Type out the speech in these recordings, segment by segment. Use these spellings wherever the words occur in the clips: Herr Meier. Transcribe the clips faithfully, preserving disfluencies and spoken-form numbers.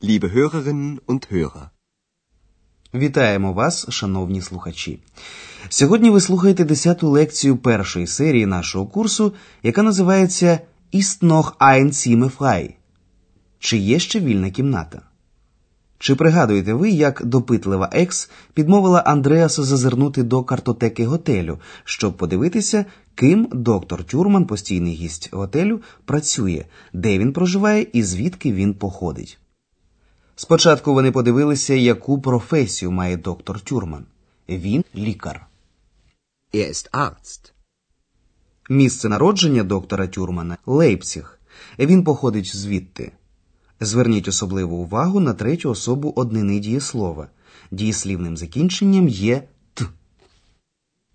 Liebe Hörerinnen und Hörer. Вітаємо вас, шановні слухачі. Сьогодні ви слухаєте десяту лекцію першої серії нашого курсу, яка називається «Ist noch ein Zimmer frei?» «Чи є ще вільна кімната?» Чи пригадуєте ви, як допитлива екс підмовила Андреасу зазирнути до картотеки готелю, щоб подивитися, ким доктор Тюрман, постійний гість готелю, працює, де він проживає і звідки він походить? Спочатку вони подивилися, яку професію має доктор Тюрман. Він лікар. Er ist Arzt. Місце народження доктора Тюрмана – Лейпціг. Він походить звідти. Зверніть особливу увагу на третю особу однини дієслова. Дієслівним закінченням є «т».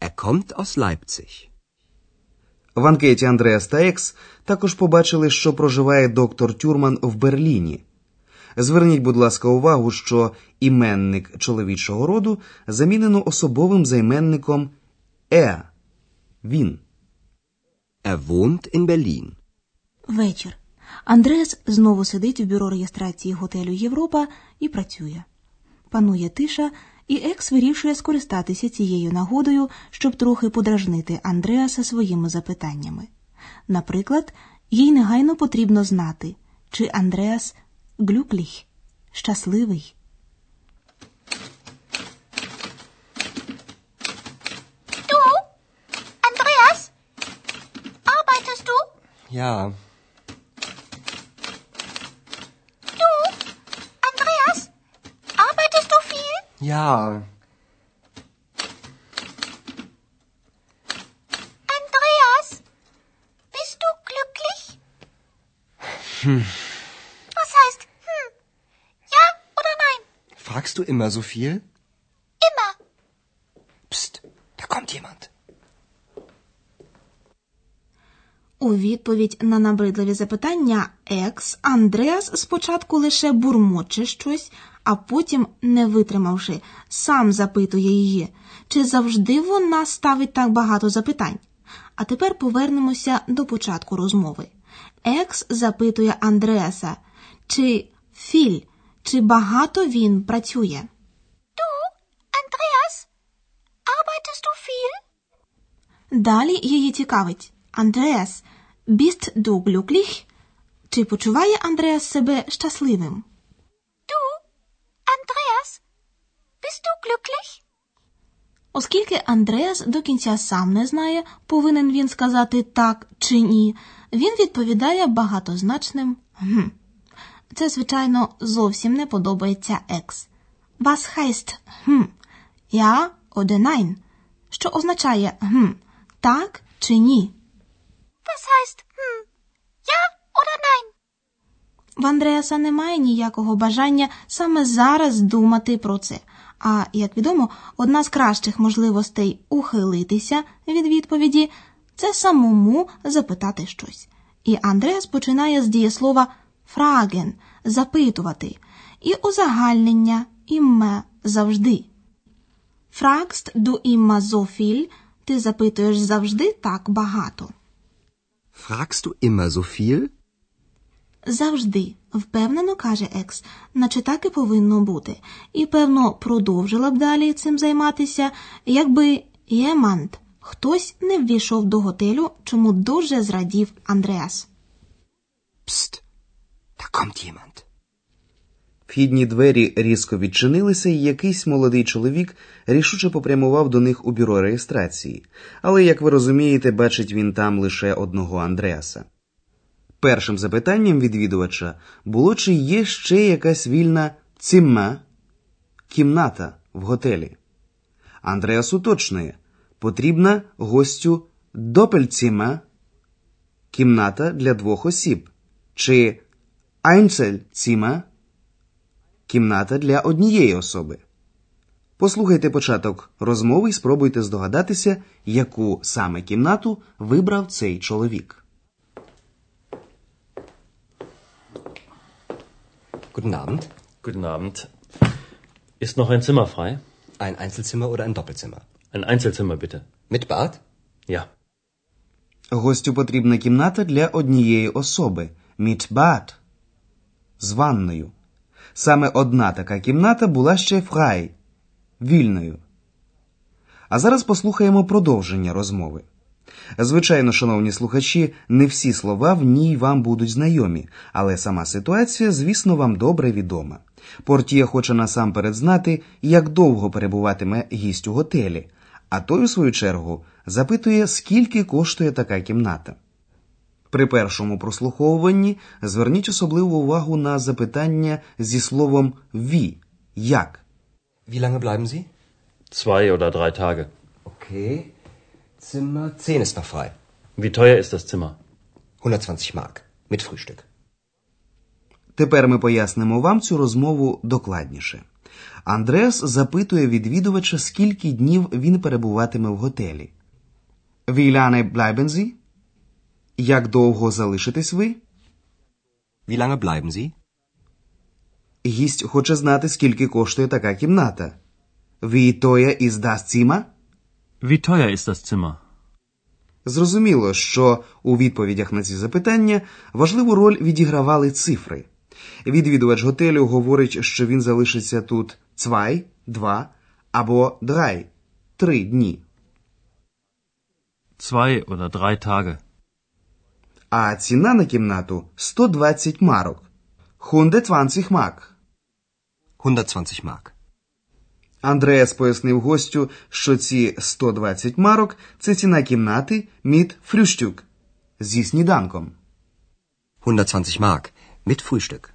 Er kommt aus Leipzig. В анкеті Andrea Stayks також побачили, що проживає доктор Тюрман в Берліні. Зверніть, будь ласка, увагу, що іменник чоловічого роду замінено особовим займенником «er» – «він». Er wohnt in Berlin. Вечір. Андреас знову сидить в бюро реєстрації готелю «Європа» і працює. Панує тиша, і екс вирішує скористатися цією нагодою, щоб трохи подражнити Андреаса своїми запитаннями. Наприклад, їй негайно потрібно знати, чи Андреас glücklich – щасливий. Du, Andreas, arbeitest du? Ja. Ja. Andreas, bist du glücklich? Hm. Was heißt hm? Ja oder nein? Fragst du immer so viel? Immer. Psst, da kommt jemand. У відповідь на набридливі запитання екс Андреас спочатку лише бурмоче щось, а потім, не витримавши, сам запитує її, чи завжди вона ставить так багато запитань. А тепер повернемося до початку розмови. Екс запитує Андреаса, чи філь, чи багато він працює. Ту, Андреас, arbeitest du viel? Далі її цікавить. Андреас, bist du glücklich? Чи почуває Андреас себе щасливим? Оскільки Андреас до кінця сам не знає, повинен він сказати «так» чи «ні», він відповідає багатозначним «гм». Це, звичайно, зовсім не подобається екс. «Was heißt hm? Ja oder nein?» Що означає «гм» – «так» чи «ні». «Was heißt hm? Ja oder nein?» В Андреаса немає ніякого бажання саме зараз думати про це. А, як відомо, одна з кращих можливостей ухилитися від відповіді – це самому запитати щось. І Андреас починає з дієслова «фраген» – «запитувати» і узагальнення «імме» – «завжди». «Фрагст ду імма зофіль» – «ти запитуєш завжди так багато». «Фрагст ду імма зофіль?» «Завжди», – впевнено каже екс, наче так і повинно бути. І, певно, продовжила б далі цим займатися, якби «jemand» – хтось не ввійшов до готелю, чому дуже зрадів Андреас. «Пст! Da kommt jemand!» Вхідні двері різко відчинилися, і якийсь молодий чоловік рішуче попрямував до них у бюро реєстрації. Але, як ви розумієте, бачить він там лише одного Андреаса. Першим запитанням відвідувача було, чи є ще якась вільна «цімма» – кімната в готелі. Андреас уточнює, потрібна гостю «допельцімма» – кімната для двох осіб, чи «айнцельцімма» – кімната для однієї особи. Послухайте початок розмови і спробуйте здогадатися, яку саме кімнату вибрав цей чоловік. Guten Abend. Guten Abend. Ist noch ein Zimmer frei? Ein Einzelzimmer oder ein Doppelzimmer? Ein Einzelzimmer bitte. Mit Bad? Ja. Гостю потрібна кімната для однієї особи. Mit Bad. З ванною. Саме одна така кімната була ще фрай, вільною. А зараз послухаємо продовження розмови. Звичайно, шановні слухачі, не всі слова в ній вам будуть знайомі, але сама ситуація, звісно, вам добре відома. Портьє хоче насамперед знати, як довго перебуватиме гість у готелі, а той, у свою чергу, запитує, скільки коштує така кімната. При першому прослуховуванні зверніть особливу увагу на запитання зі словом «ві» – «як». Wie lange bleiben Sie? Zwei oder drei Tage. Okay. Zimmer zehn ist noch frei. Wie teuer ist das Zimmer? hundertzwanzig Mark. Mit Frühstück. Тепер ми пояснимо вам цю розмову докладніше. Андреас запитує відвідувача, скільки днів він перебуватиме в готелі. Wie lange bleiben Sie? Як довго залишитесь ви? Wie lange bleiben Sie? Гість хоче знати, скільки коштує така кімната. Wie teuer ist das Zimmer? Wie teuer ist das Zimmer? Зрозуміло, що у відповідях на ці запитання важливу роль відігравали цифри. Відвідувач готелю говорить, що він залишиться тут zwei, два або drei, три дні. Zwei oder drei Tage. А ціна на кімнату – сто двадцять марок. hundertzwanzig Mark. hundertzwanzig Mark. Андреас пояснив гостю, що ці сто двадцять марок – це ціна кімнати mit Frühstück – зі сніданком. hundertzwanzig Mark mit Frühstück.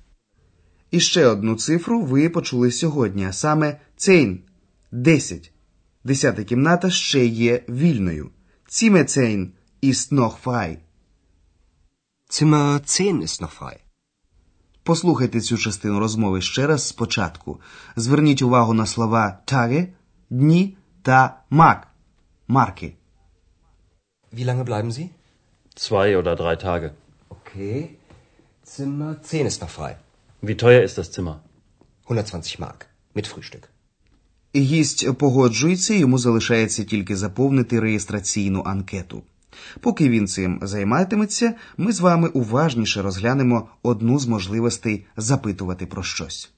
І ще одну цифру ви почули сьогодні, а саме zehn – десять. Десята кімната ще є вільною. Zimmer zehn ist noch frei. Zimmer zehn ist noch frei. Послухайте цю частину розмови ще раз спочатку. Зверніть увагу на слова Tage – дні та Mark – марки. Wie lange bleiben Sie? Zwei oder drei Tage. Okay. Zimmer zehn ist noch frei. Wie teuer ist das Zimmer? hundertzwanzig Mark. Mit Frühstück. Гість погоджується, йому залишається тільки заповнити реєстраційну анкету. Поки він цим займатиметься, ми з вами уважніше розглянемо одну з можливостей запитувати про щось.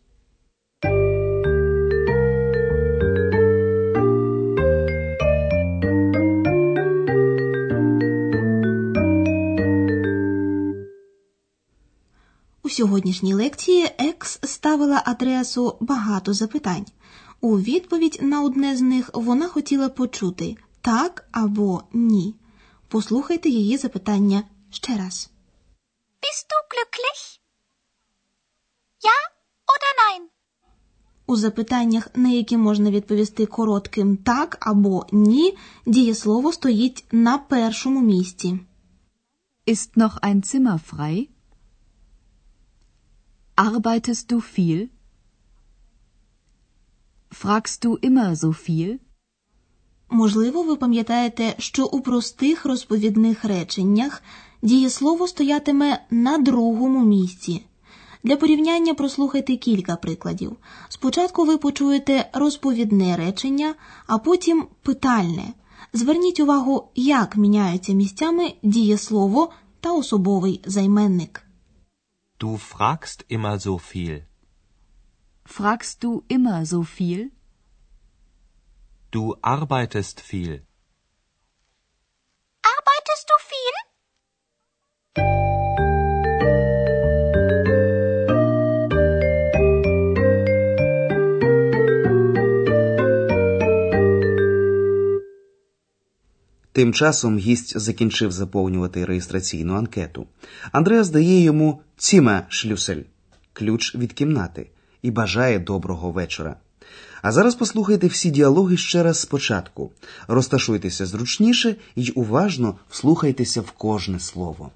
У сьогоднішній лекції Екс ставила Андреасу багато запитань. У відповідь на одне з них вона хотіла почути «так» або «ні». Послухайте її запитання ще раз. Bist du glücklich? Ja oder nein? У запитаннях, на які можна відповісти коротким «так» або «ні», дієслово стоїть на першому місці. Ist noch ein Zimmer frei? Arbeitest du viel? Fragst du immer so viel? Можливо, ви пам'ятаєте, що у простих розповідних реченнях дієслово стоятиме на другому місці. Для порівняння прослухайте кілька прикладів. Спочатку ви почуєте розповідне речення, а потім питальне. Зверніть увагу, як міняються місцями дієслово та особовий займенник. Du fragst immer so viel. Fragst du immer so viel? Du arbeitest viel. Arbeitest du viel? Тим часом гість закінчив заповнювати реєстраційну анкету. Андреас дає йому Zimmerschlüssel – ключ від кімнати і бажає доброго вечора. А зараз послухайте всі діалоги ще раз спочатку. Розташуйтеся зручніше і уважно вслухайтеся в кожне слово.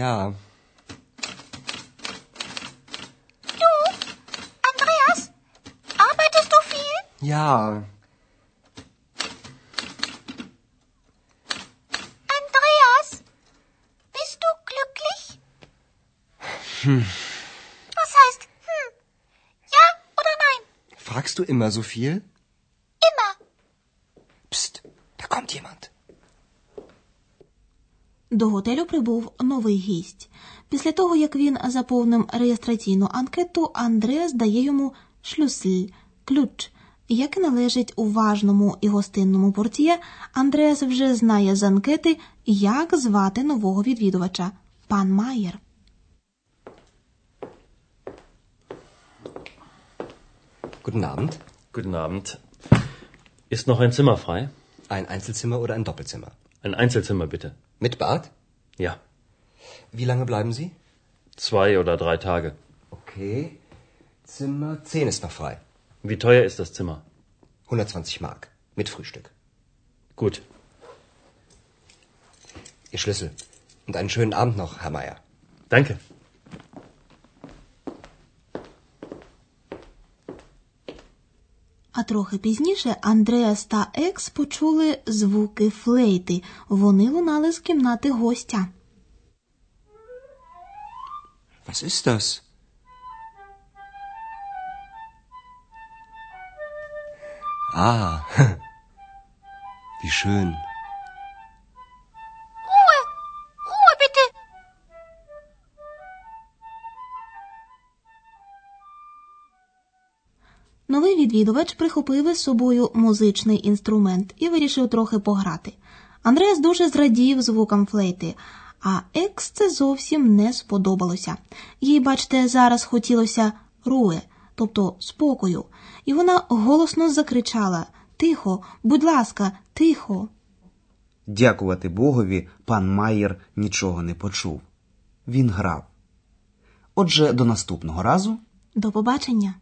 ja. Du, Andreas, arbeitest du viel? Ja. Andreas, bist du glücklich? Hm. Was heißt, hm, ja oder nein? Fragst du immer so viel? Immer. Psst, da kommt jemand. До готелю прибув новий гість. Після того, як він заповнив реєстраційну анкету, Андреас дає йому шлюсіль, ключ, як належить уважному і гостинному портіє. Андреас вже знає з анкети, як звати нового відвідувача – пан Майер. Guten Abend. Guten Abend. Ist noch ein Zimmer frei? Ein Einzelzimmer oder ein Doppelzimmer? Ein Einzelzimmer, bitte. Mit Bad? Ja. Wie lange bleiben Sie? Zwei oder drei Tage. Okay. Zimmer zehn ist noch frei. Wie teuer ist das Zimmer? hundertzwanzig Mark. Mit Frühstück. Gut. Ihr Schlüssel. Und einen schönen Abend noch, Herr Meier. Danke. А трохи пізніше Андреас та Екс почули звуки флейти. Вони лунали з кімнати гостя. Was ist das? Ah, wie schön. Ruhe! Ruhe, bitte! Новий відвідувач прихопив із собою музичний інструмент і вирішив трохи пограти. Андреас дуже зрадів звукам флейти, а Екс це зовсім не сподобалося. Їй, бачте, зараз хотілося руе, тобто спокою, і вона голосно закричала: «Тихо, будь ласка, тихо!» Дякувати Богові, пан Майер нічого не почув. Він грав. Отже, до наступного разу. До побачення.